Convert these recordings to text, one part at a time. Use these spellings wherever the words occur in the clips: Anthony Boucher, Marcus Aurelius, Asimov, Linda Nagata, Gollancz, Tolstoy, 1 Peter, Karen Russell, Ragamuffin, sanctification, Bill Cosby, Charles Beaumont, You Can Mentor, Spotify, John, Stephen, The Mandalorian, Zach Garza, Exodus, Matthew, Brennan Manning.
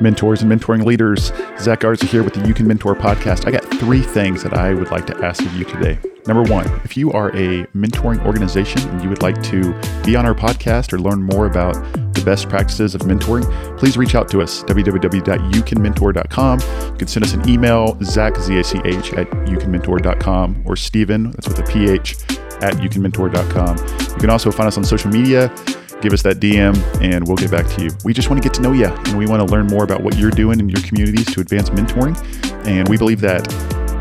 Mentors and mentoring leaders. Zach Garza here with the You Can Mentor podcast. I got three things that I would like to ask of you today. Number one, if you are a mentoring organization and you would like to be on our podcast or learn more about the best practices of mentoring, please reach out to us, www.youcanmentor.com. You can send us an email, Zach, Z-A-C-H, at youcanmentor.com, or Stephen, that's with a PH, at youcanmentor.com. You can also find us on social media. Give us that DM and we'll get back to you. We just want to get to know you and we want to learn more about what you're doing in your communities to advance mentoring. And we believe that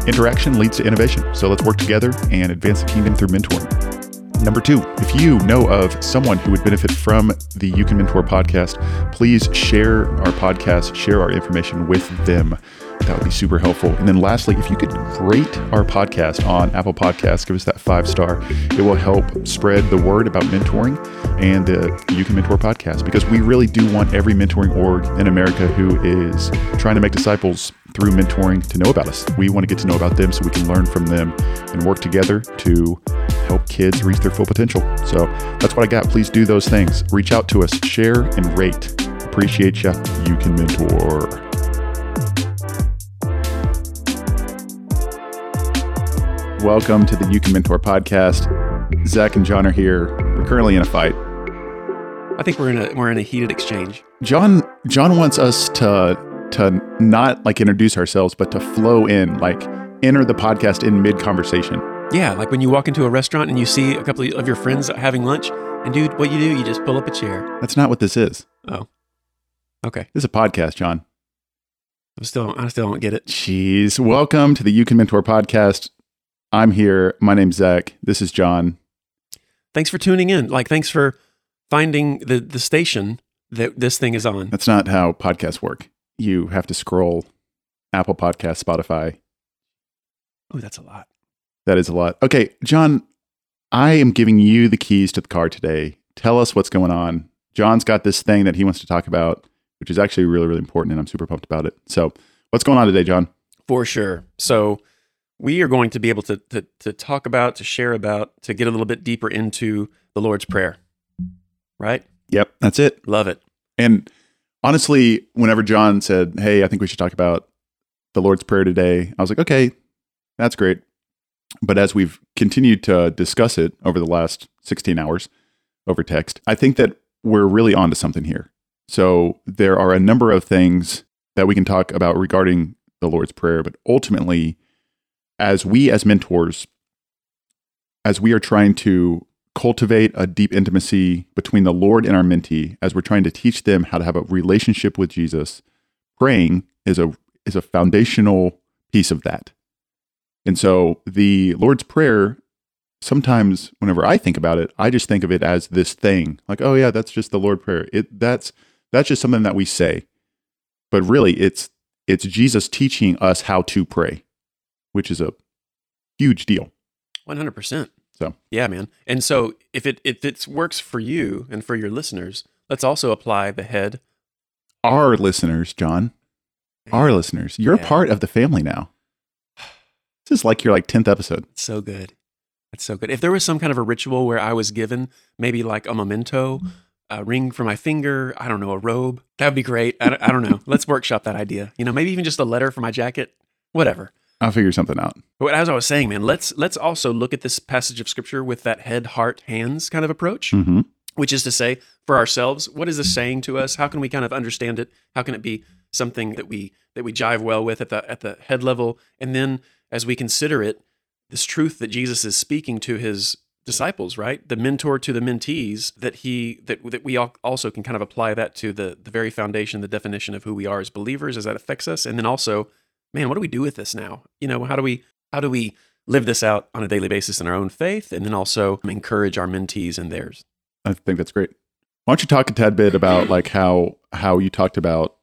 interaction leads to innovation. So let's work together and advance the kingdom through mentoring. Number two, if you know of someone who would benefit from the You Can Mentor podcast, please share our information with them. That would be super helpful. And then lastly, if you could rate our podcast on Apple Podcasts, give us that 5-star. It will help spread the word about mentoring and the You Can Mentor podcast, because we really do want every mentoring org in America who is trying to make disciples through mentoring to know about us. We want to get to know about them so we can learn from them and work together to help kids reach their full potential. So that's what I got. Please do those things. Reach out to us, share and rate. Appreciate you. You Can Mentor. Welcome to the You Can Mentor podcast. Zach and John are here. We're currently in a fight. I think we're in a heated exchange. John wants us to not like introduce ourselves, but to flow in, like enter the podcast in mid-conversation. Yeah, like when you walk into a restaurant and you see a couple of your friends having lunch, and dude, what you do, you just pull up a chair. That's not what this is. Oh, okay. This is a podcast, John. I still don't get it. Jeez. Welcome to the You Can Mentor podcast. I'm here. My name's Zach. This is John. Thanks for tuning in. Like, thanks for finding the station that this thing is on. That's not how podcasts work. You have to scroll Apple Podcasts, Spotify. Oh, that's a lot. That is a lot. Okay, John, I am giving you the keys to the car today. Tell us what's going on. John's got this thing that he wants to talk about, which is actually really, really important, and I'm super pumped about it. So what's going on today, John? For sure. So we are going to be able to talk about, to share about, to get a little bit deeper into the Lord's Prayer, right? Yep, that's it. Love it. And honestly, whenever John said, hey, I think we should talk about the Lord's Prayer today, I was like, okay, that's great. But as we've continued to discuss it over the last 16 hours over text, I think that we're really onto something here. So there are a number of things that we can talk about regarding the Lord's Prayer, but ultimately, as mentors, as we are trying to cultivate a deep intimacy between the Lord and our mentee, as we're trying to teach them how to have a relationship with Jesus, praying is a foundational piece of that. And so the Lord's Prayer, sometimes whenever I think about it, I just think of it as this thing. Like, oh yeah, that's just the Lord's Prayer. That's just something that we say. But really, it's Jesus teaching us how to pray, which is a huge deal. 100%. So yeah, man. And so if it works for you and for your listeners, let's also apply the head. Our listeners, John. Our listeners. You're part of the family now. This is like your 10th episode. So good. That's so good. If there was some kind of a ritual where I was given maybe like a memento, a ring for my finger, I don't know, a robe, that would be great. I don't know. Let's workshop that idea. You know, maybe even just a letter for my jacket, whatever. I'll figure something out. But as I was saying, man, let's also look at this passage of scripture with that head, heart, hands kind of approach, mm-hmm. which is to say, for ourselves, what is this saying to us? How can we kind of understand it? How can it be something that we jive well with at the head level? And then as we consider it, this truth that Jesus is speaking to his disciples, right? The mentor to the mentees, that we also can kind of apply that to the very foundation, the definition of who we are as believers, as that affects us, and then also, man, what do we do with this now? You know, how do we live this out on a daily basis in our own faith, and then also encourage our mentees and theirs? I think that's great. Why don't you talk a tad bit about like how you talked about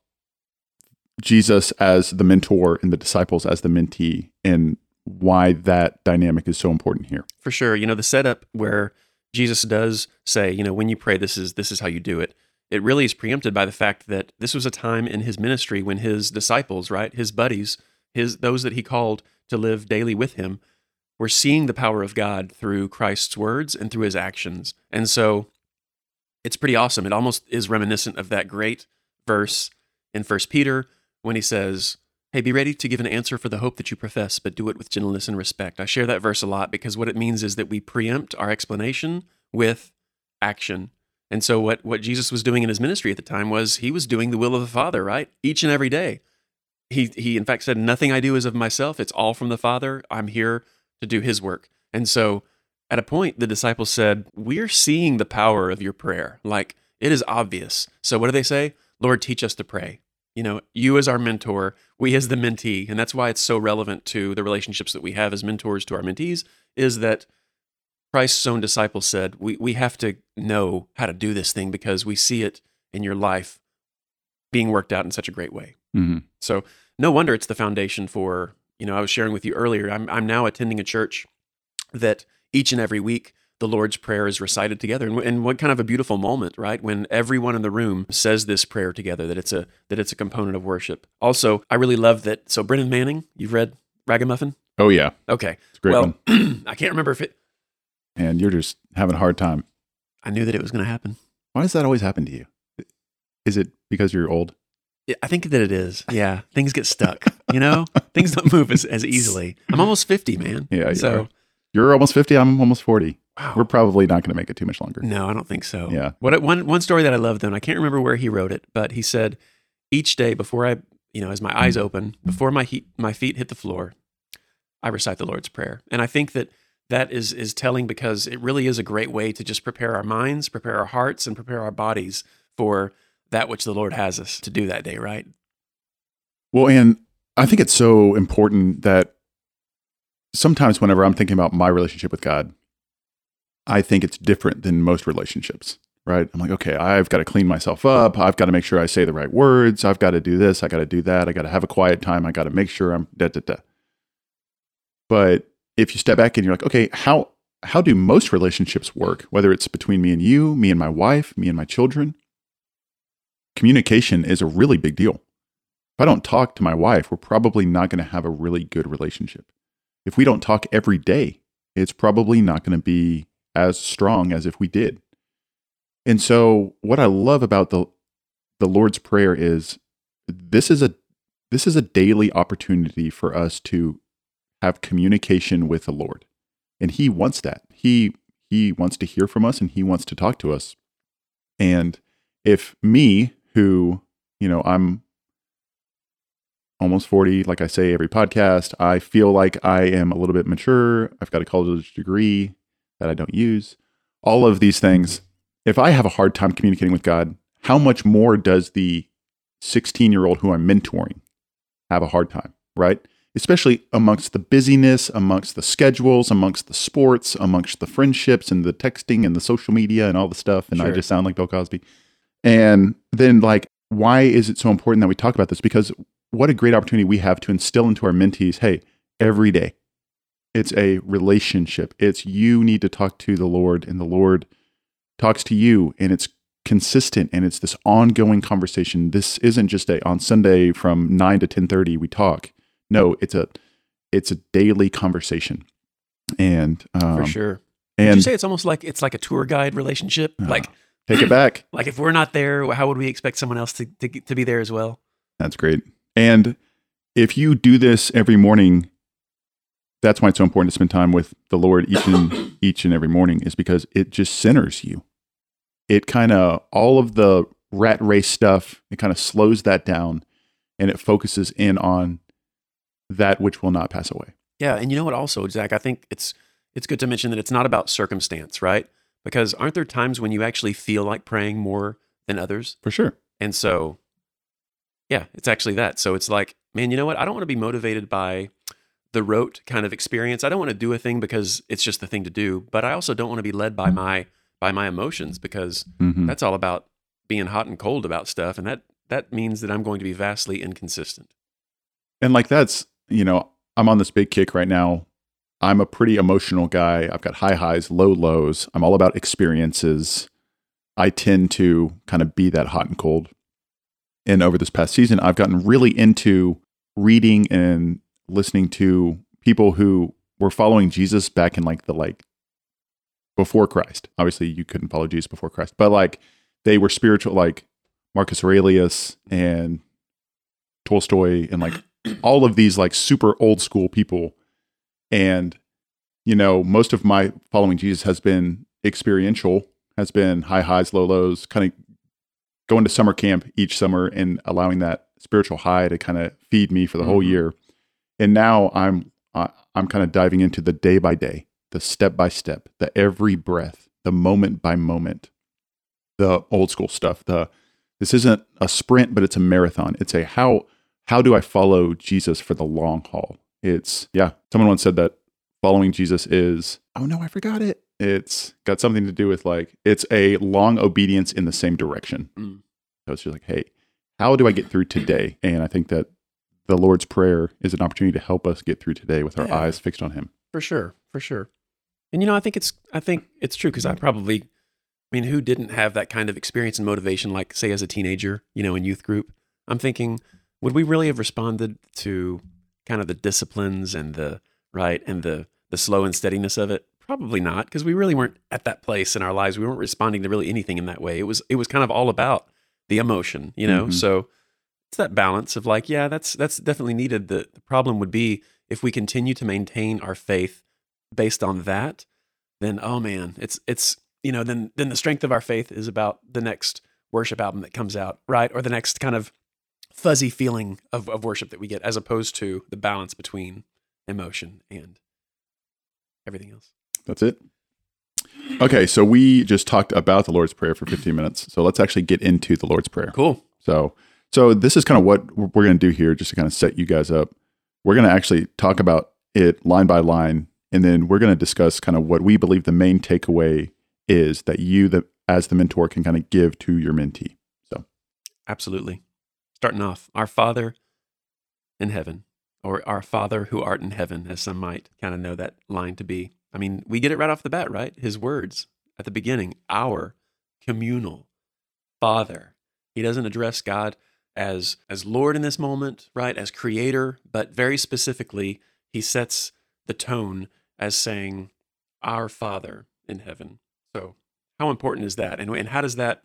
Jesus as the mentor and the disciples as the mentee, and why that dynamic is so important here? For sure. You know, the setup where Jesus does say, you know, when you pray, this is how you do it. It really is preempted by the fact that this was a time in his ministry when his disciples, right, his buddies, those that he called to live daily with him, were seeing the power of God through Christ's words and through his actions. And so it's pretty awesome. It almost is reminiscent of that great verse in 1 Peter when he says, hey, be ready to give an answer for the hope that you profess, but do it with gentleness and respect. I share that verse a lot because what it means is that we preempt our explanation with action. And so what Jesus was doing in his ministry at the time was he was doing the will of the Father, right? Each and every day. He in fact said, nothing I do is of myself. It's all from the Father. I'm here to do his work. And so at a point, the disciples said, we're seeing the power of your prayer. Like, it is obvious. So what do they say? Lord, teach us to pray. You know, you as our mentor, we as the mentee. And that's why it's so relevant to the relationships that we have as mentors to our mentees, is that Christ's own disciples said, we have to know how to do this thing because we see it in your life being worked out in such a great way. Mm-hmm. So no wonder it's the foundation for, you know, I was sharing with you earlier, I'm now attending a church that each and every week the Lord's Prayer is recited together. And what kind of a beautiful moment, right? When everyone in the room says this prayer together, that it's a component of worship. Also, I really love that. So Brennan Manning, you've read Ragamuffin? Oh yeah. Okay. It's a great one. I can't remember if it... And you're just having a hard time. I knew that it was going to happen. Why does that always happen to you? Is it because you're old? I think that it is. Yeah. Things get stuck, you know? Things don't move as easily. I'm almost 50, man. Yeah. So you're almost 50. I'm almost 40. Wow. We're probably not going to make it too much longer. No, I don't think so. Yeah. What one story that I love, though, and I can't remember where he wrote it, but he said, each day before I, you know, as my eyes open, before my feet hit the floor, I recite the Lord's Prayer. And I think that is telling because it really is a great way to just prepare our minds, prepare our hearts, and prepare our bodies for that which the Lord has us to do that day, right? Well, and I think it's so important that sometimes whenever I'm thinking about my relationship with God, I think it's different than most relationships, right? I'm like, okay, I've got to clean myself up. I've got to make sure I say the right words. I've got to do this. I got to do that. I got to have a quiet time. I got to make sure I'm da-da-da. But if you step back and you're like, okay, how do most relationships work? Whether it's between me and you, me and my wife, me and my children, communication is a really big deal. If I don't talk to my wife, we're probably not going to have a really good relationship. If we don't talk every day, it's probably not going to be as strong as if we did. And so what I love about the Lord's Prayer is this is a daily opportunity for us to have communication with the Lord. And he wants that. He wants to hear from us and he wants to talk to us. And if me, who, you know, I'm almost 40, like I say every podcast, I feel like I am a little bit mature. I've got a college degree that I don't use. All of these things. If I have a hard time communicating with God, how much more does the 16-year-old who I'm mentoring have a hard time, right? Especially amongst the busyness, amongst the schedules, amongst the sports, amongst the friendships and the texting and the social media and all the stuff. And sure. I just sound like Bill Cosby. And then, like, why is it so important that we talk about this? Because what a great opportunity we have to instill into our mentees, hey, every day, it's a relationship. It's you need to talk to the Lord and the Lord talks to you, and it's consistent and it's this ongoing conversation. This isn't just on Sunday from 9 to 10:30 we talk. No, it's a daily conversation, and for sure. And would you say it's almost like it's like a tour guide relationship? Like, take it back. Like, if we're not there, how would we expect someone else to be there as well? That's great. And if you do this every morning, that's why it's so important to spend time with the Lord each and every morning, is because it just centers you. It kind of all of the rat race stuff. It kind of slows that down, and it focuses in on that which will not pass away. Yeah, and you know what also, Zach, I think it's good to mention that it's not about circumstance, right? Because aren't there times when you actually feel like praying more than others? For sure. And so, yeah, it's actually that. So it's like, man, you know what? I don't want to be motivated by the rote kind of experience. I don't want to do a thing because it's just the thing to do, but I also don't want to be led by my by my emotions, because that's all about being hot and cold about stuff. And that means that I'm going to be vastly inconsistent. And like, that's, you know, I'm on this big kick right now. I'm a pretty emotional guy. I've got high highs, low lows. I'm all about experiences. I tend to kind of be that hot and cold. And over this past season, I've gotten really into reading and listening to people who were following Jesus back in like before Christ. Obviously, you couldn't follow Jesus before Christ, but like they were spiritual, like Marcus Aurelius and Tolstoy and like all of these like super old school people. And, you know, most of my following Jesus has been experiential, has been high highs, low lows, kind of going to summer camp each summer and allowing that spiritual high to kind of feed me for the whole year. And now I'm kind of diving into the day by day, the step by step, the every breath, the moment by moment, the old school stuff. This isn't a sprint, but it's a marathon. It's a how do I follow Jesus for the long haul? It's, yeah, someone once said that following Jesus is, oh no, I forgot it. It's got something to do with like, it's a long obedience in the same direction. So it's just like, hey, how do I get through today? And I think that the Lord's Prayer is an opportunity to help us get through today with our eyes fixed on Him. For sure. And, you know, I think it's true, because who didn't have that kind of experience and motivation, like say as a teenager, you know, in youth group? I'm thinking, would we really have responded to kind of the disciplines and the slow and steadiness of it? Probably not, because we really weren't at that place in our lives. We weren't responding to really anything in that way. It was kind of all about the emotion, you know? So it's that balance of like, yeah, that's definitely needed. The problem would be if we continue to maintain our faith based on that, then, oh man, it's you know, then the strength of our faith is about the next worship album that comes out, right? Or the next kind of fuzzy feeling of worship that we get, as opposed to the balance between emotion and everything else. That's it. Okay, so we just talked about the Lord's Prayer for 15 minutes. So let's actually get into the Lord's Prayer. Cool. So this is kind of what we're going to do here, just to kind of set you guys up. We're going to actually talk about it line by line, and then we're going to discuss kind of what we believe the main takeaway is that you, as the mentor, can kind of give to your mentee. So, absolutely. Starting off, our Father in heaven, or our Father who art in heaven, as some might kind of know that line to be. I mean, we get it right off the bat, right? His words at the beginning, our communal Father. He doesn't address God as Lord in this moment, right? As creator, but very specifically, he sets the tone as saying, our Father in heaven. So how important is that? And how does that,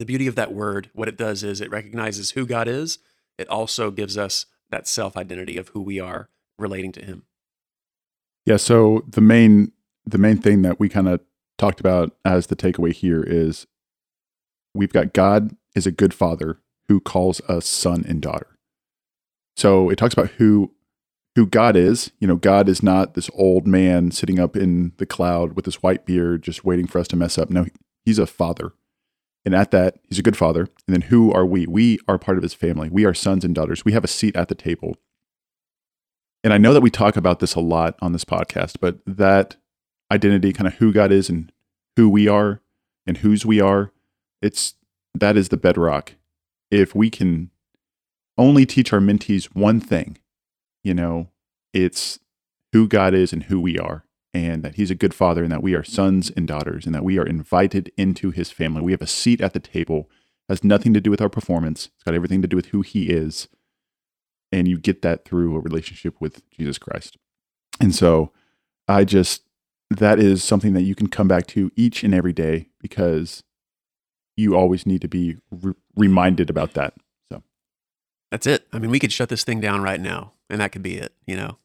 the beauty of that word, what it does is it recognizes who God is. It also gives us that self-identity of who we are relating to Him. Yeah, so the main thing that we kind of talked about as the takeaway here is we've got God is a good Father who calls us son and daughter. So it talks about who God is. You know, God is not this old man sitting up in the cloud with his white beard just waiting for us to mess up. No, He's a Father. And at that, He's a good Father. And then who are we? We are part of His family. We are sons and daughters. We have a seat at the table. And I know that we talk about this a lot on this podcast, but that identity, kind of who God is and who we are and whose we are, that is the bedrock. If we can only teach our mentees one thing, you know, it's who God is and who we are, and that He's a good Father, and that we are sons and daughters, and that we are invited into His family. We have a seat at the table. It has nothing to do with our performance. It's got everything to do with who He is. And you get that through a relationship with Jesus Christ. And so that is something that you can come back to each and every day, because you always need to be reminded about that. So that's it. I mean, we could shut this thing down right now and that could be it, you know,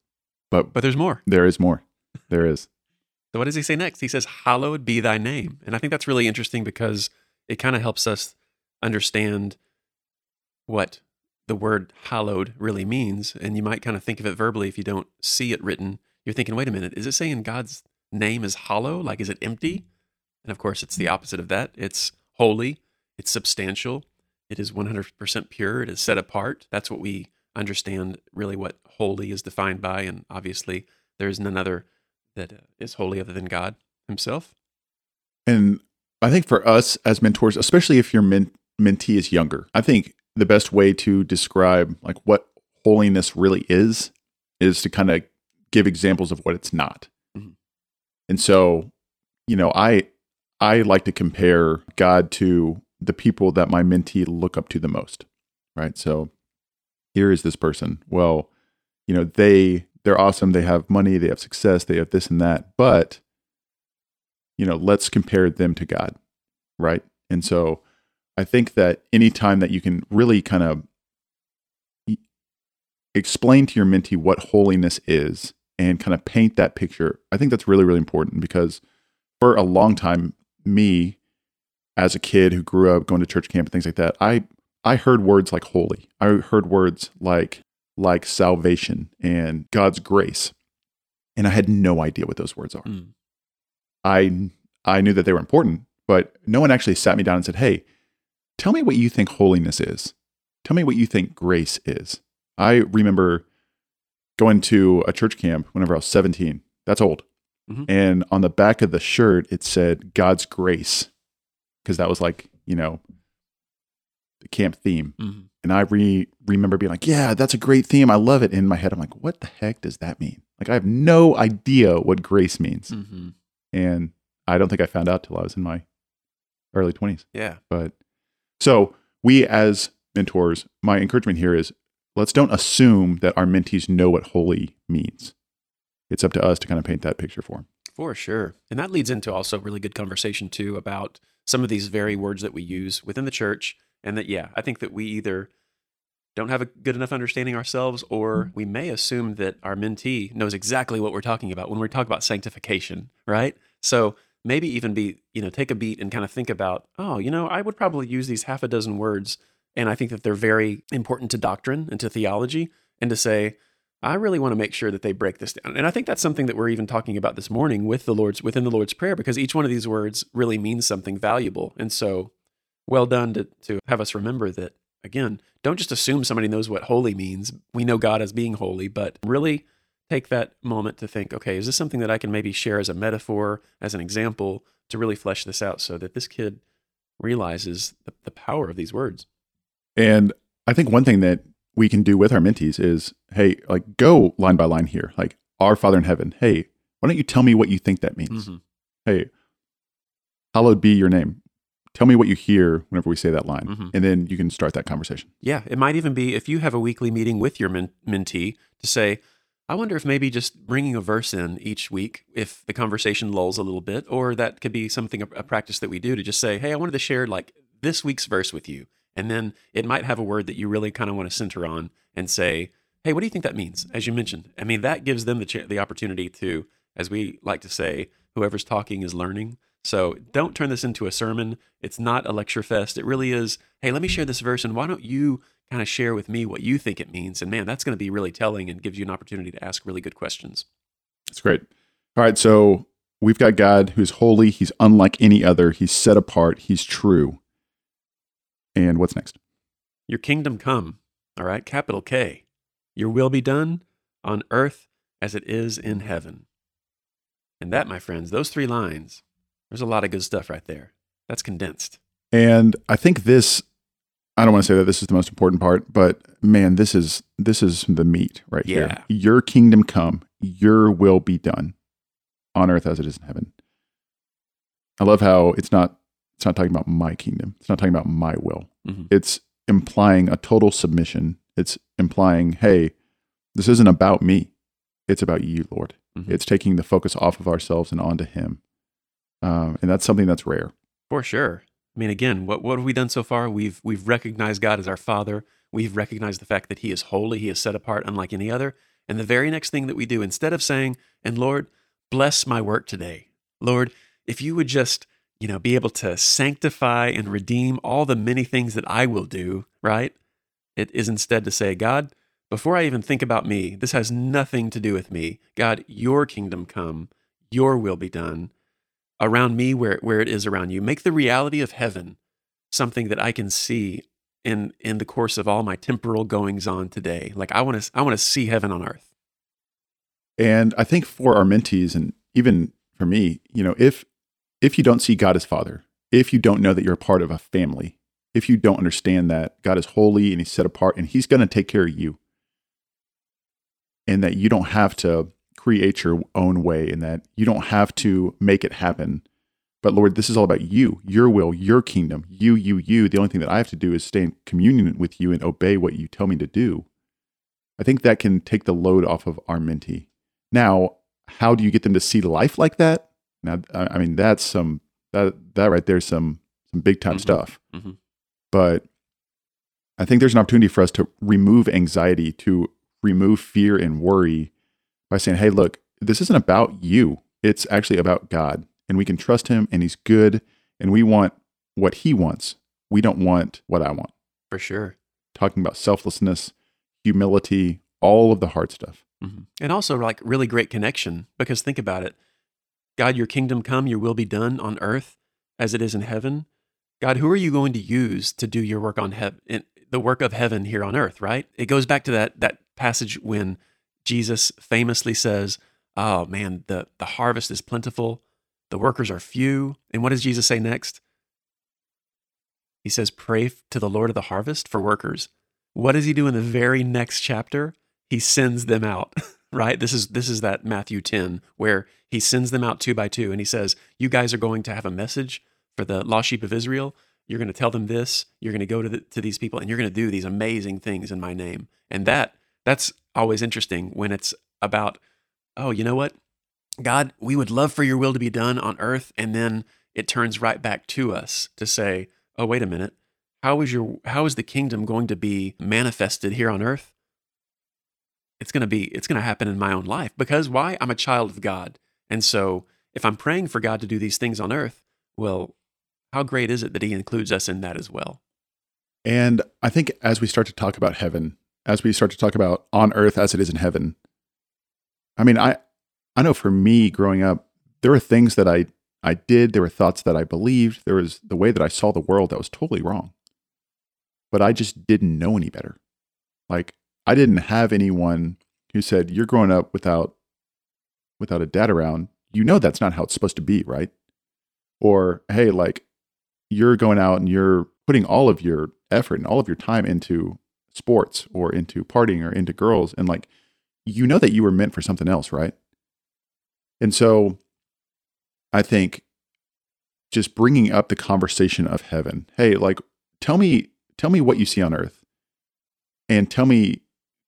but there's more. There is more. There is. So what does He say next? He says, hallowed be thy name. And I think that's really interesting, because it kind of helps us understand what the word hallowed really means. And you might kind of think of it verbally if you don't see it written. You're thinking, wait a minute, is it saying God's name is hollow? Like, is it empty? And of course, it's the opposite of that. It's holy. It's substantial. It is 100% pure. It is set apart. That's what we understand, really, what holy is defined by. And obviously, there is none other that is holy other than God Himself. And I think for us as mentors, especially if your mentee is younger, I think the best way to describe like what holiness really is to kind of give examples of what it's not. Mm-hmm. And so, you know, I like to compare God to the people that my mentee look up to the most, right? So here is this person. Well, you know, they're awesome. They have money, they have success, they have this and that, but you know, let's compare them to God, right? And so I think that any time that you can really kind of explain to your mentee what holiness is and kind of paint that picture, I think that's really, really important, because for a long time, me as a kid who grew up going to church camp and things like that, I heard words like holy. I heard words like salvation and God's grace. And I had no idea what those words are. Mm. I knew that they were important, but no one actually sat me down and said, hey, tell me what you think holiness is. Tell me what you think grace is. I remember going to a church camp whenever I was 17. That's old. Mm-hmm. And on the back of the shirt, it said God's grace, because that was like, you know, the camp theme. Mm-hmm. And I remember being like, yeah, that's a great theme. I love it. And in my head, I'm like, what the heck does that mean? Like, I have no idea what grace means. Mm-hmm. And I don't think I found out till I was in my early 20s. Yeah. But so we as mentors, my encouragement here is let's don't assume that our mentees know what holy means. It's up to us to kind of paint that picture for them. For sure. And that leads into also really good conversation too about some of these very words that we use within the church. And that, yeah, I think that we either don't have a good enough understanding ourselves, or we may assume that our mentee knows exactly what we're talking about when we talk about sanctification, right? So maybe even be, you know, take a beat and kind of think about, oh, you know, I would probably use these half a dozen words, and I think that they're very important to doctrine and to theology, and to say, I really want to make sure that they break this down. And I think that's something that we're even talking about this morning with the Lord's, within the Lord's Prayer, because each one of these words really means something valuable. And so well done to have us remember that. Again, don't just assume somebody knows what holy means. We know God as being holy, but really take that moment to think, okay, is this something that I can maybe share as a metaphor, as an example, to really flesh this out so that this kid realizes the power of these words? And I think one thing that we can do with our mentees is, hey, like go line by line here, like our Father in heaven. Hey, why don't you tell me what you think that means? Mm-hmm. Hey, hallowed be your name. Tell me what you hear whenever we say that line, mm-hmm. and then you can start that conversation. Yeah, it might even be if you have a weekly meeting with your mentee to say, I wonder if maybe just bringing a verse in each week, if the conversation lulls a little bit, or that could be something, a practice that we do to just say, hey, I wanted to share like this week's verse with you. And then it might have a word that you really kind of want to center on and say, hey, what do you think that means? As you mentioned, I mean, that gives them the opportunity to, as we like to say, whoever's talking is learning. So don't turn this into a sermon. It's not a lecture fest. It really is, hey, let me share this verse, and why don't you kind of share with me what you think it means? And man, that's going to be really telling and gives you an opportunity to ask really good questions. That's great. All right, so we've got God who's holy. He's unlike any other. He's set apart. He's true. And what's next? Your kingdom come, all right, capital K. Your will be done on earth as it is in heaven. And that, my friends, those three lines, there's a lot of good stuff right there. That's condensed. And I think this, I don't want to say that this is the most important part, but man, this is the meat right here. Your kingdom come, your will be done on earth as it is in heaven. I love how it's not talking about my kingdom. It's not talking about my will. Mm-hmm. It's implying a total submission. It's implying, hey, this isn't about me. It's about you, Lord. Mm-hmm. It's taking the focus off of ourselves and onto him. And that's something that's rare. For sure. I mean, again, what have we done so far? We've recognized God as our Father. We've recognized the fact that he is holy. He is set apart, unlike any other. And the very next thing that we do, instead of saying, and Lord, bless my work today. Lord, if you would just, you know, be able to sanctify and redeem all the many things that I will do, right? It is instead to say, God, before I even think about me, this has nothing to do with me. God, your kingdom come, your will be done around me where it is around you. Make the reality of heaven something that I can see in the course of all my temporal goings-on today. Like, I want to see heaven on earth. And I think for our mentees, and even for me, you know, if If you don't see God as Father, if you don't know that you're a part of a family, if you don't understand that God is holy and he's set apart and he's going to take care of you, and that you don't have to create your own way and that you don't have to make it happen. But Lord, this is all about you, your will, your kingdom, you. The only thing that I have to do is stay in communion with you and obey what you tell me to do. I think that can take the load off of our mentee. Now, how do you get them to see life like that? Now, I mean, that's that right there is some big time stuff. Mm-hmm. But I think there's an opportunity for us to remove anxiety, to remove fear and worry by saying, hey, look, this isn't about you. It's actually about God, and we can trust him and he's good, and we want what he wants. We don't want what I want. For sure. Talking about selflessness, humility, all of the hard stuff. Mm-hmm. And also like really great connection, because think about it. God, your kingdom come, your will be done on earth as it is in heaven. God, who are you going to use to do your work on the work of heaven here on earth, right? It goes back to that passage when Jesus famously says, oh man, the harvest is plentiful, the workers are few. And what does Jesus say next? He says, pray to the Lord of the harvest for workers. What does he do in the very next chapter? He sends them out, right? This is that Matthew 10, where he sends them out two by two, and he says, you guys are going to have a message for the lost sheep of Israel. You're going to tell them this, you're going to go to these people, and you're going to do these amazing things in my name. And that's always interesting when it's about, oh, you know what? God, we would love for your will to be done on earth. And then it turns right back to us to say, oh, wait a minute. How is the kingdom going to be manifested here on earth? It's going to happen in my own life, because why? I'm a child of God. And so if I'm praying for God to do these things on earth, well, how great is it that he includes us in that as well? And I think as we start to talk about heaven, as we start to talk about on earth as it is in heaven, I mean, I know for me growing up, there were things that I did, there were thoughts that I believed, there was the way that I saw the world that was totally wrong. But I just didn't know any better. Like, I didn't have anyone who said, you're growing up without a dad around, you know that's not how it's supposed to be, right? Or, hey, like, you're going out and you're putting all of your effort and all of your time into sports or into partying or into girls, and like, you know that you were meant for something else, right? And so I think just bringing up the conversation of heaven, hey, like, tell me what you see on earth, and tell me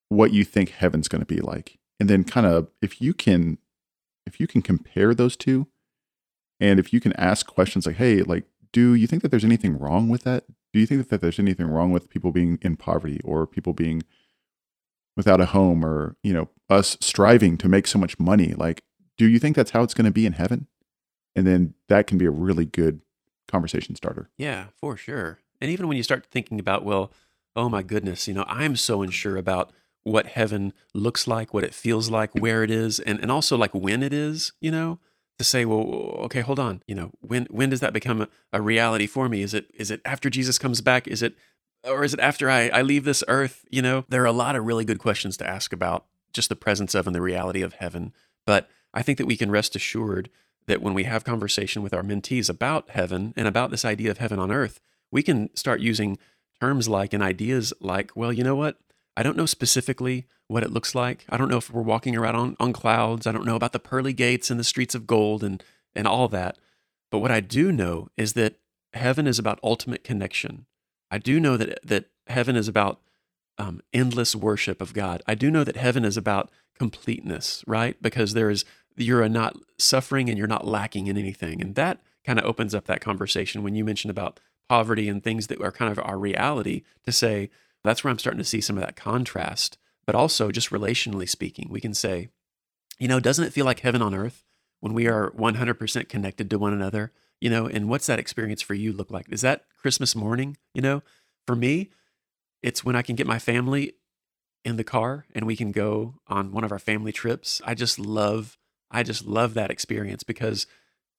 what you think heaven's going to be like. And then kind of, if you can compare those two, and if you can ask questions like, hey, like, do you think that there's anything wrong with that? Do you think that there's anything wrong with people being in poverty or people being without a home, or, you know, us striving to make so much money? Like, do you think that's how it's going to be in heaven? And then that can be a really good conversation starter. Yeah, for sure. And even when you start thinking about, well, oh my goodness, you know, I'm so unsure about what heaven looks like, what it feels like, where it is, and also like when it is, you know, to say, well, okay, hold on, you know, when does that become a reality for me? Is it after Jesus comes back? Is it after I leave this earth? You know, there are a lot of really good questions to ask about just the presence of and the reality of heaven. But I think that we can rest assured that when we have conversation with our mentees about heaven and about this idea of heaven on earth, we can start using terms like and ideas like, well, you know what? I don't know specifically what it looks like. I don't know if we're walking around on clouds. I don't know about the pearly gates and the streets of gold and all that. But what I do know is that heaven is about ultimate connection. I do know that heaven is about endless worship of God. I do know that heaven is about completeness, right? Because you're not suffering and you're not lacking in anything. And that kind of opens up that conversation when you mentioned about poverty and things that are kind of our reality, to say, that's where I'm starting to see some of that contrast. But also just relationally speaking, we can say, you know, doesn't it feel like heaven on earth when we are 100% connected to one another? You know, and what's that experience for you look like? Is that Christmas morning? You know, for me, it's when I can get my family in the car and we can go on one of our family trips. I just love that experience, because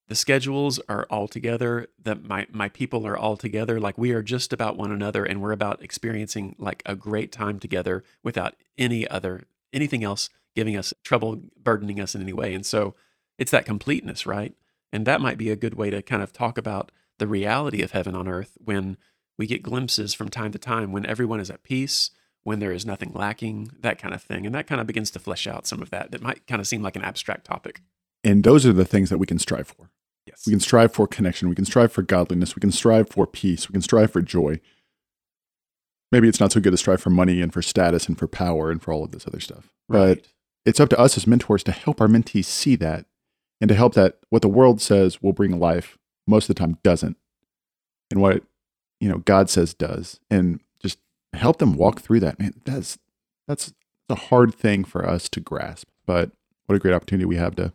the schedules are all together, that my people are all together, like we are just about one another, and we're about experiencing like a great time together without anything else giving us trouble, burdening us in any way. And so it's that completeness, right? And that might be a good way to kind of talk about the reality of heaven on earth when we get glimpses from time to time, when everyone is at peace, when there is nothing lacking, that kind of thing. And that kind of begins to flesh out some of that. That might kind of seem like an abstract topic. And those are the things that we can strive for. Yes. We can strive for connection. We can strive for godliness. We can strive for peace. We can strive for joy. Maybe it's not so good to strive for money and for status and for power and for all of this other stuff. Right. But it's up to us as mentors to help our mentees see that and to help that what the world says will bring life most of the time doesn't. And what, you know, God says does. And just help them walk through that. Man, that's a hard thing for us to grasp. But what a great opportunity we have to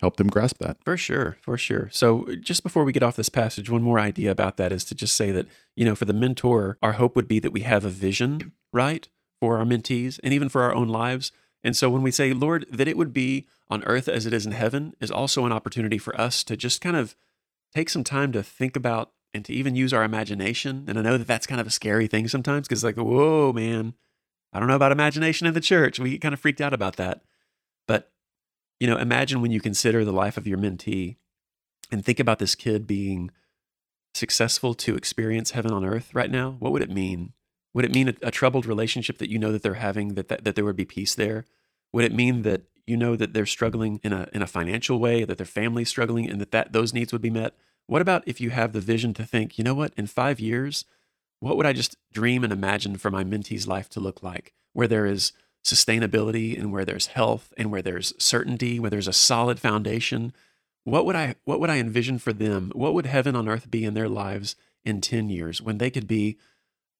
help them grasp that. For sure, for sure. So just before we get off this passage, one more idea about that is to just say that, you know, for the mentor, our hope would be that we have a vision, right, for our mentees and even for our own lives. And so when we say, Lord, that it would be on earth as it is in heaven is also an opportunity for us to just kind of take some time to think about and to even use our imagination. And I know that that's kind of a scary thing sometimes because like, whoa, man, I don't know about imagination in the church. We get kind of freaked out about that. But you know, imagine when you consider the life of your mentee and think about this kid being successful to experience heaven on earth right now. What would it mean? Would it mean a troubled relationship that you know that they're having, that there would be peace there? Would it mean that you know that they're struggling in a financial way, that their family's struggling, and that those needs would be met? What about if you have the vision to think, you know what, in 5 years, what would I just dream and imagine for my mentee's life to look like, where there is sustainability and where there's health and where there's certainty, where there's a solid foundation? What would I envision for them? What would heaven on earth be in their lives in 10 years when they could be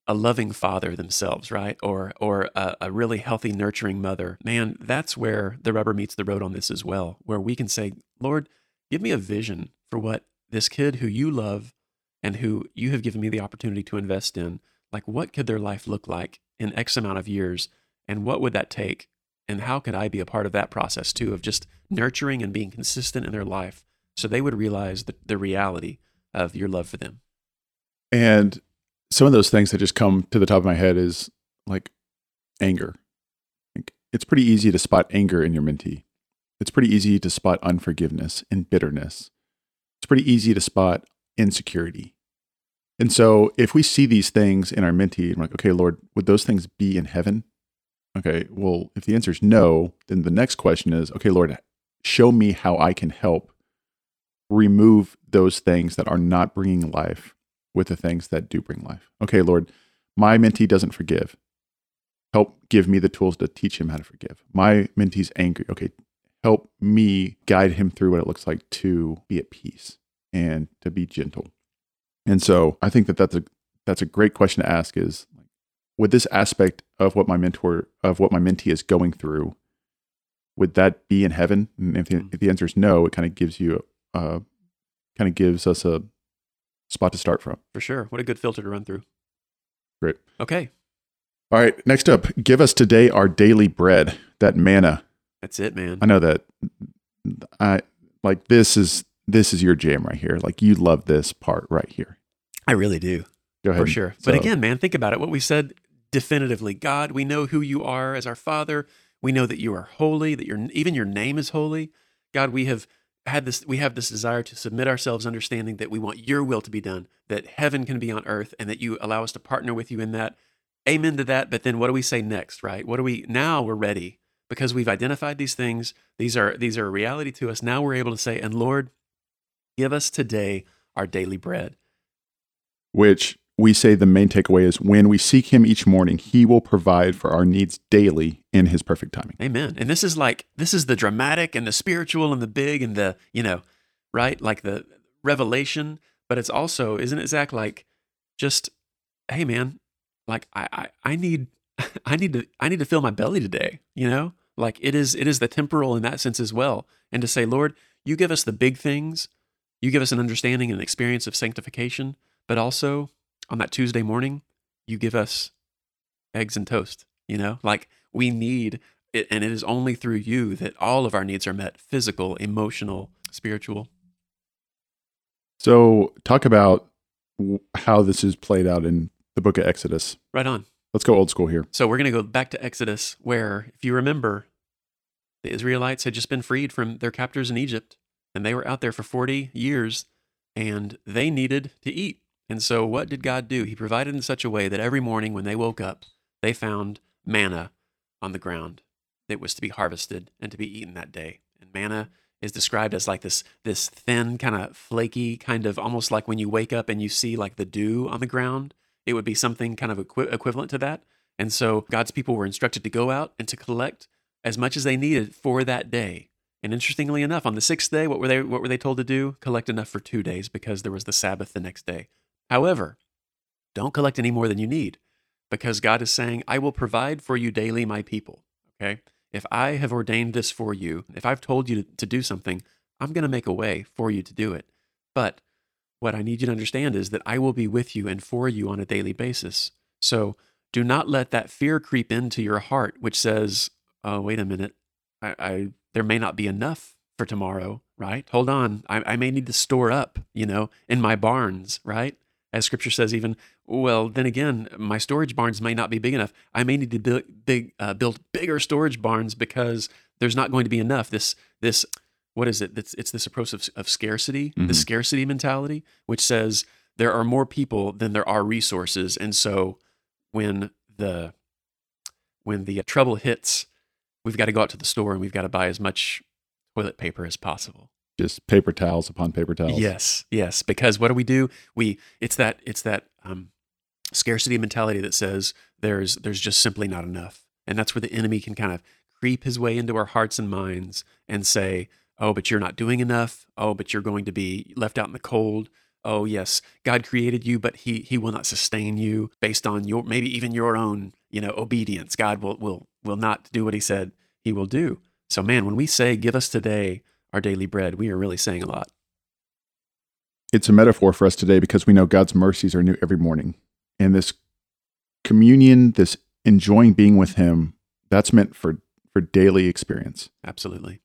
a loving father themselves, right? Or a really healthy, nurturing mother? Man, that's where the rubber meets the road on this as well, where we can say, Lord, give me a vision for what this kid who you love and who you have given me the opportunity to invest in, like what could their life look like in X amount of years? And what would that take? And how could I be a part of that process too, of just nurturing and being consistent in their life so they would realize the reality of your love for them? And some of those things that just come to the top of my head is like anger. Like it's pretty easy to spot anger in your mentee. It's pretty easy to spot unforgiveness and bitterness. It's pretty easy to spot insecurity. And so if we see these things in our mentee, I'm like, okay, Lord, would those things be in heaven? Okay, well, if the answer is no, then the next question is, okay, Lord, show me how I can help remove those things that are not bringing life with the things that do bring life. Okay, Lord, my mentee doesn't forgive. Help give me the tools to teach him how to forgive. My mentee's angry. Okay, help me guide him through what it looks like to be at peace and to be gentle. And so I think that that's a great question to ask is, would this aspect of what my mentee is going through, would that be in heaven? And if the answer is no, it kind of gives us a spot to start from. For sure. What a good filter to run through. Great. Okay. All right. Next up, give us today our daily bread, that manna. That's it, man. I know that. I like this is your jam right here. Like you love this part right here. I really do. Go ahead. For sure. But again, man, think about it. What we said definitively, God, we know who you are as our Father. We know that you are holy, that even your name is holy. God, we have this desire to submit ourselves, understanding that we want your will to be done, that heaven can be on earth, and that you allow us to partner with you in that. Amen to that. But then what do we say next, right? Now we're ready because we've identified these things. These are a reality to us. Now we're able to say, and Lord, give us today our daily bread. Which we say the main takeaway is when we seek him each morning, he will provide for our needs daily in his perfect timing. Amen. And this is the dramatic and the spiritual and the big and the, you know, right? Like the revelation, but it's also, isn't it, Zach, like just, hey man, like I need to fill my belly today, you know? Like it is the temporal in that sense as well. And to say, Lord, you give us the big things. You give us an understanding and an experience of sanctification, but also on that Tuesday morning, you give us eggs and toast, you know, like we need it. And it is only through you that all of our needs are met, physical, emotional, spiritual. So talk about how this is played out in the book of Exodus. Right on. Let's go old school here. So we're going to go back to Exodus where, if you remember, the Israelites had just been freed from their captors in Egypt. and they were out there for 40 years, and they needed to eat. And so what did God do? He provided in such a way that every morning when they woke up, they found manna on the ground that was to be harvested and to be eaten that day. And manna is described as like this thin, kind of flaky, kind of almost like when you wake up and you see like the dew on the ground. It would be something kind of equivalent to that. And so God's people were instructed to go out and to collect as much as they needed for that day. And interestingly enough, on the sixth day, what were they told to do? Collect enough for 2 days, because there was the Sabbath the next day. However, don't collect any more than you need, because God is saying, I will provide for you daily, my people. Okay? If I have ordained this for you, if I've told you to do something, I'm going to make a way for you to do it. But what I need you to understand is that I will be with you and for you on a daily basis. So do not let that fear creep into your heart, which says, oh, wait a minute, there may not be enough for tomorrow, right? Hold on, I may need to store up, in my barns, right? As scripture says even, well, then again, my storage barns may not be big enough. I may need to build bigger storage barns, because there's not going to be enough. This what is it? It's this approach of scarcity, mm-hmm. the scarcity mentality, which says there are more people than there are resources. And so when the trouble hits, we've got to go out to the store and we've got to buy as much toilet paper as possible. Just paper towels upon paper towels. Yes. Because what do we do? It's that scarcity mentality that says there's just simply not enough, and that's where the enemy can kind of creep his way into our hearts and minds and say, "Oh, but you're not doing enough. Oh, but you're going to be left out in the cold. Oh, yes, God created you, but He will not sustain you based on your maybe even your own obedience. God will not do what He said He will do. So, man, when we say, "Give us today our daily bread," we are really saying a lot. It's a metaphor for us today, because we know God's mercies are new every morning. And this communion, this enjoying being with Him, that's meant for daily experience. Absolutely.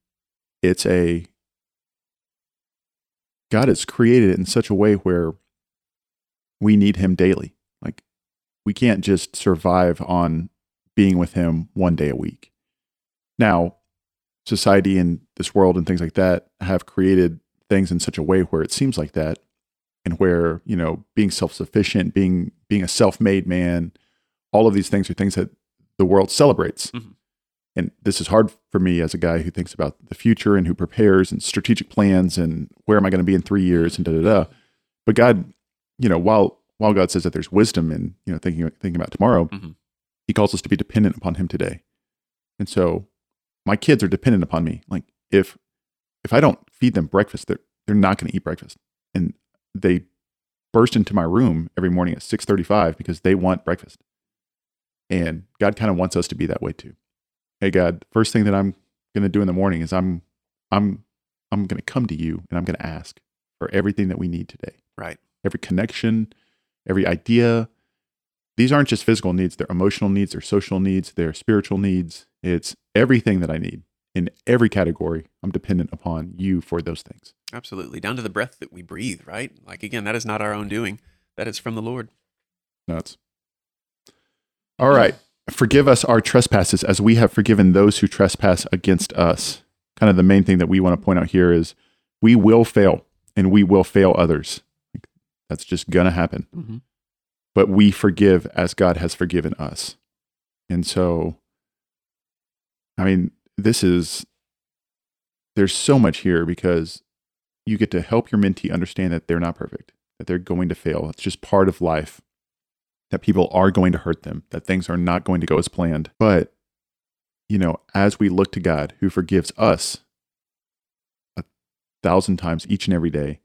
God has created it in such a way where we need Him daily. Like, we can't just survive on being with Him one day a week. Now, society and this world and things like that have created things in such a way where it seems like that, and where, being self-sufficient, being a self-made man, all of these things are things that the world celebrates. Mm-hmm. And this is hard for me as a guy who thinks about the future and who prepares and strategic plans and where am I going to be in 3 years and But God, while God says that there's wisdom in, thinking about tomorrow, mm-hmm. He calls us to be dependent upon Him today. And so my kids are dependent upon me. Like, if I don't feed them breakfast, they're not going to eat breakfast. And they burst into my room every morning at 6:35 because they want breakfast. And God kind of wants us to be that way too. Hey God, first thing that I'm going to do in the morning is I'm going to come to you and I'm going to ask for everything that we need today. Right. Every connection, every idea. These aren't just physical needs, they're emotional needs, they're social needs, they're spiritual needs. It's everything that I need in every category. I'm dependent upon you for those things. Absolutely. Down to the breath that we breathe, right? Like, again, that is not our own doing. That is from the Lord. Nuts. All right. Forgive us our trespasses as we have forgiven those who trespass against us. Kind of the main thing that we want to point out here is we will fail and we will fail others. That's just going to happen. Mm-hmm. But we forgive as God has forgiven us. And so, there's so much here, because you get to help your mentee understand that they're not perfect, that they're going to fail. It's just part of life, that people are going to hurt them, that things are not going to go as planned. But, as we look to God, who forgives us 1,000 times each and every day,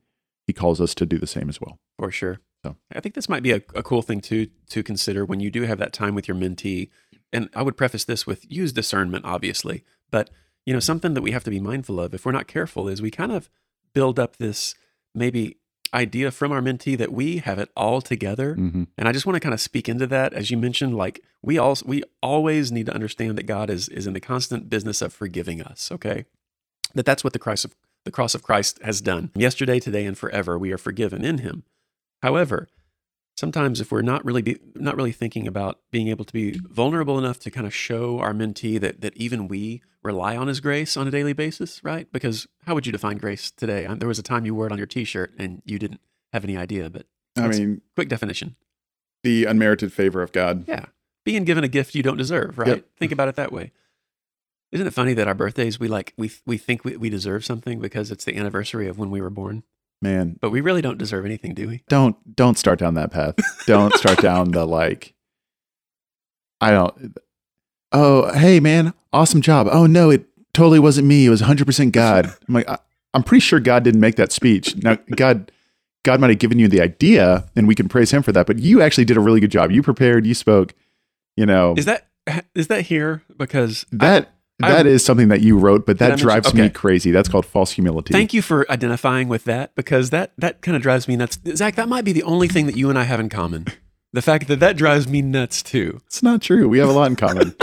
He calls us to do the same as well. For sure. So I think this might be a cool thing to consider when you do have that time with your mentee. And I would preface this with, use discernment, obviously. But, something that we have to be mindful of, if we're not careful, is we kind of build up this maybe idea from our mentee that we have it all together. Mm-hmm. And I just want to kind of speak into that. As you mentioned, like, we always need to understand that God is in the constant business of forgiving us, okay? That's what the cross of Christ has done. Yesterday, today, and forever, we are forgiven in Him. However, sometimes if we're not really thinking about being able to be vulnerable enough to kind of show our mentee that even we rely on his grace on a daily basis, right? Because how would you define grace today? There was a time you wore it on your T-shirt and you didn't have any idea, but quick definition. The unmerited favor of God. Yeah. Being given a gift you don't deserve, right? Yep. Think about it that way. Isn't it funny that our birthdays, we think we deserve something because it's the anniversary of when we were born? Man. But we really don't deserve anything, do we? Don't start down that path. Don't start down the oh, hey man, awesome job. Oh no, it totally wasn't me. It was 100% God. I'm like, I'm pretty sure God didn't make that speech. Now, God might have given you the idea and we can praise him for that, but you actually did a really good job. You prepared, you spoke, you know. Is that here? Because that is something that you wrote, but that drives me crazy. That's called false humility. Thank you for identifying with that, because that kind of drives me nuts. Zach, that might be the only thing that you and I have in common. The fact that drives me nuts too. It's not true. We have a lot in common.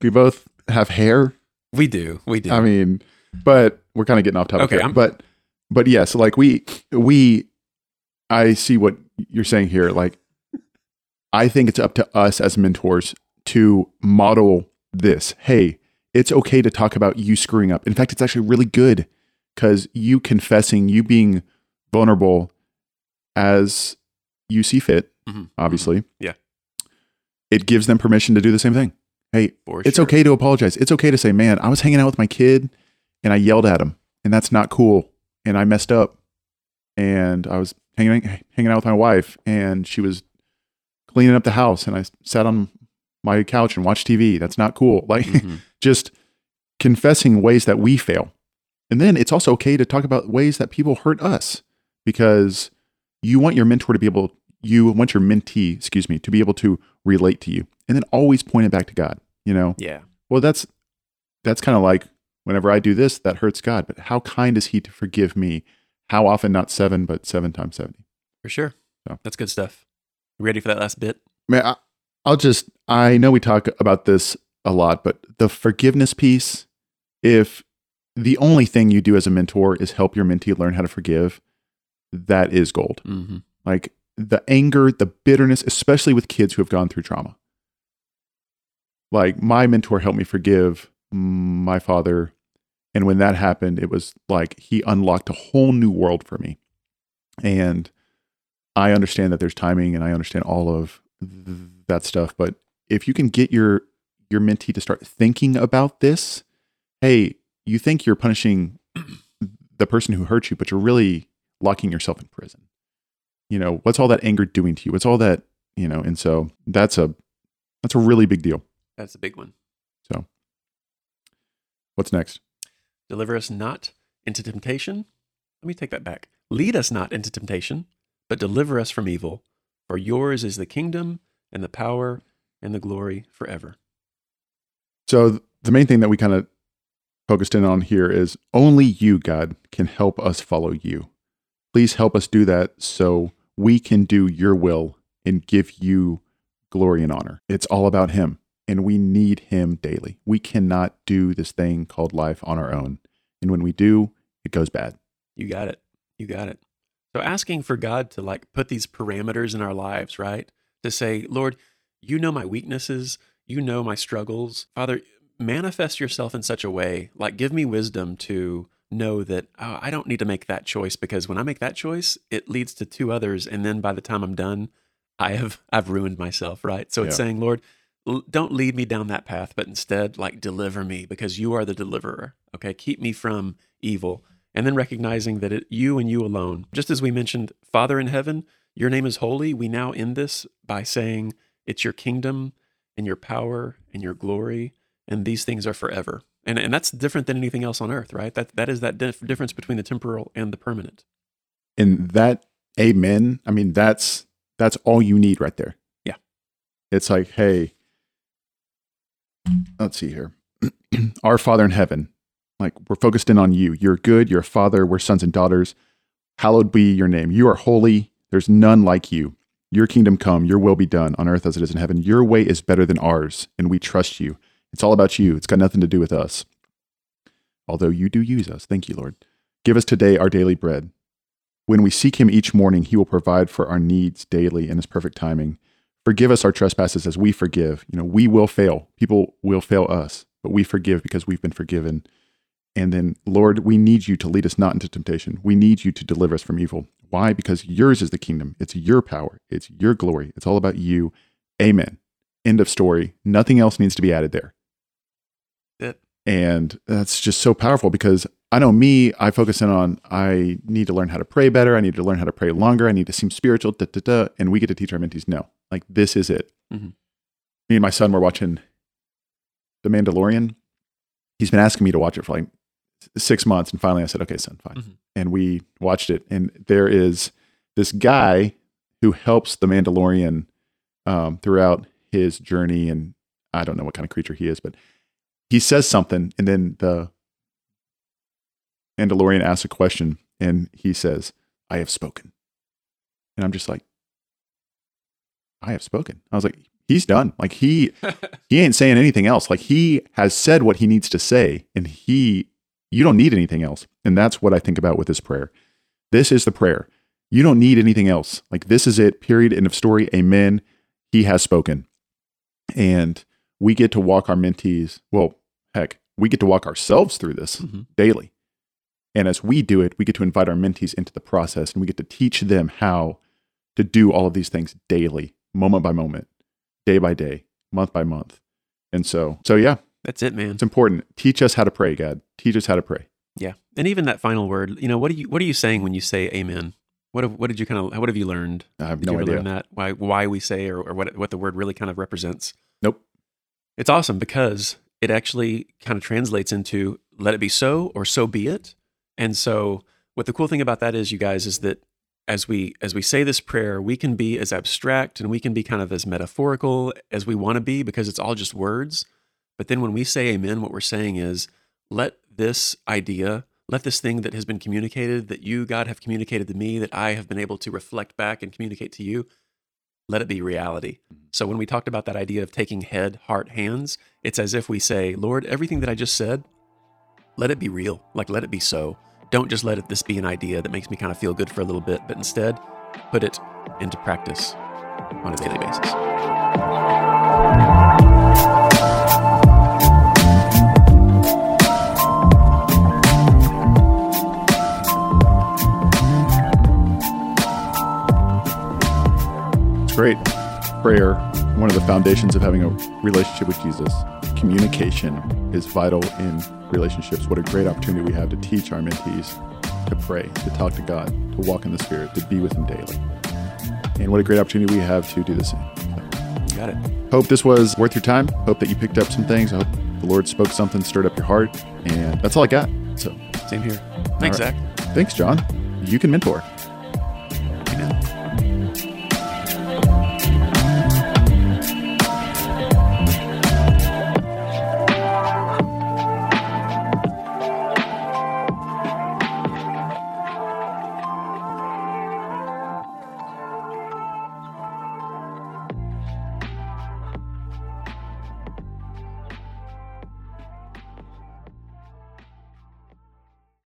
We both have hair. We do. I mean, but we're kind of getting off topic. Okay, but yeah, so I see what you're saying here. Like, I think it's up to us as mentors to model this. Hey, it's okay to talk about you screwing up. In fact, it's actually really good, because you confessing, you being vulnerable as you see fit, mm-hmm. obviously. Mm-hmm. Yeah. It gives them permission to do the same thing. Hey, okay to apologize. It's okay to say, man, I was hanging out with my kid and I yelled at him, and that's not cool. And I messed up, and I was hanging out with my wife, and she was cleaning up the house, and I sat on my couch and watch TV. That's not cool. Like, mm-hmm. just confessing ways that we fail. And then it's also okay to talk about ways that people hurt us, because you want your mentee, to be able to relate to you, and then always point it back to God, you know? Yeah. Well, that's kind of like, whenever I do this, that hurts God, but how kind is he to forgive me? How often? Not 7, but 7 times 70. For sure. So. That's good stuff. You ready for that last bit? Man, I know we talk about this a lot, but the forgiveness piece, if the only thing you do as a mentor is help your mentee learn how to forgive, that is gold. Mm-hmm. Like the anger, the bitterness, especially with kids who have gone through trauma. Like, my mentor helped me forgive my father. And when that happened, it was like he unlocked a whole new world for me. And I understand that there's timing, and I understand all of that stuff. But if you can get your mentee to start thinking about this, hey, you think you're punishing the person who hurt you, but you're really locking yourself in prison. You know, what's all that anger doing to you? What's all that, you know? And so that's a really big deal. That's a big one. So what's next? Deliver us not into temptation. Let me take that back. Lead us not into temptation, but deliver us from evil. For yours is the kingdom and the power and the glory forever. So the main thing that we kind of focused in on here is only you, God, can help us follow you. Please help us do that so we can do your will and give you glory and honor. It's all about him, and we need him daily. We cannot do this thing called life on our own. And when we do, it goes bad. You got it. So asking for God to put these parameters in our lives, right? To say, Lord, you know my weaknesses, you know my struggles. Father, manifest yourself in such a way, give me wisdom to know that I don't need to make that choice, because when I make that choice, it leads to 2 others. And then by the time I'm done, I've ruined myself, right? So it's saying, Lord, don't lead me down that path, but instead deliver me, because you are the deliverer. Okay. Keep me from evil. And then recognizing that you and you alone, just as we mentioned, Father in heaven, your name is holy. We now end this by saying it's your kingdom and your power and your glory, and these things are forever. And that's different than anything else on earth, right? That is that difference between the temporal and the permanent. And that, amen. I mean, that's all you need right there. Yeah. It's hey, let's see here. Our Father in heaven. We're focused in on you. You're good. You're a father. We're sons and daughters. Hallowed be your name. You are holy. There's none like you. Your kingdom come. Your will be done on earth as it is in heaven. Your way is better than ours, and we trust you. It's all about you. It's got nothing to do with us. Although you do use us. Thank you, Lord. Give us today our daily bread. When we seek him each morning, he will provide for our needs daily in his perfect timing. Forgive us our trespasses as we forgive. You know, we will fail. People will fail us, but we forgive because we've been forgiven. And then, Lord, we need you to lead us not into temptation. We need you to deliver us from evil. Why? Because yours is the kingdom. It's your power. It's your glory. It's all about you. Amen. End of story. Nothing else needs to be added there. Yeah. And that's just so powerful because I know me, I focus in on, I need to learn how to pray better. I need to learn how to pray longer. I need to seem spiritual. And we get to teach our mentees, no, like this is it. Mm-hmm. Me and my son were watching The Mandalorian. He's been asking me to watch it for like 6 months. And finally I said, okay, son, fine. Mm-hmm. And we watched it. And there is this guy who helps the Mandalorian throughout his journey. And I don't know what kind of creature he is, but he says something. And then the Mandalorian asks a question and he says, I have spoken. And I'm just like, I have spoken. I was like, he's done. Like he ain't saying anything else. Like he has said what he needs to say and you don't need anything else. And that's what I think about with this prayer. This is the prayer. You don't need anything else. Like this is it, period, end of story. Amen. He has spoken. And we get to walk our mentees. Well, heck, we get to walk ourselves through this daily. And as we do it, we get to invite our mentees into the process and we get to teach them how to do all of these things daily, moment by moment, day by day, month by month. And so yeah. That's it, man. It's important. Teach us how to pray, God. Teach us how to pray. Yeah. And even that final word, you know, what are you saying when you say amen? What have you learned? I have no idea. Did you ever learn that? Why we say or what the word really kind of represents? Nope. It's awesome because it actually kind of translates into let it be so or so be it. And so what the cool thing about that is, you guys, is that as we say this prayer, we can be as abstract and we can be kind of as metaphorical as we want to be because it's all just words. But then when we say amen, what we're saying is, let this idea, let this thing that has been communicated, that you, God, have communicated to me, that I have been able to reflect back and communicate to you, let it be reality. So when we talked about that idea of taking head, heart, hands, it's as if we say, Lord, everything that I just said, let it be real. Like, let it be so. Don't just let this be an idea that makes me kind of feel good for a little bit, but instead put it into practice on a daily basis. Great. Prayer, one of the foundations of having a relationship with Jesus. Communication is vital in relationships. What a great opportunity we have to teach our mentees to pray, to talk to God, to walk in the Spirit, to be with him daily. And what a great opportunity we have to do the same. So, got it. Hope this was worth your time. Hope that you picked up some things. I hope the Lord spoke something, stirred up your heart. And that's all I got. So, same here. Thanks, right. Zach. Thanks, John. You can mentor.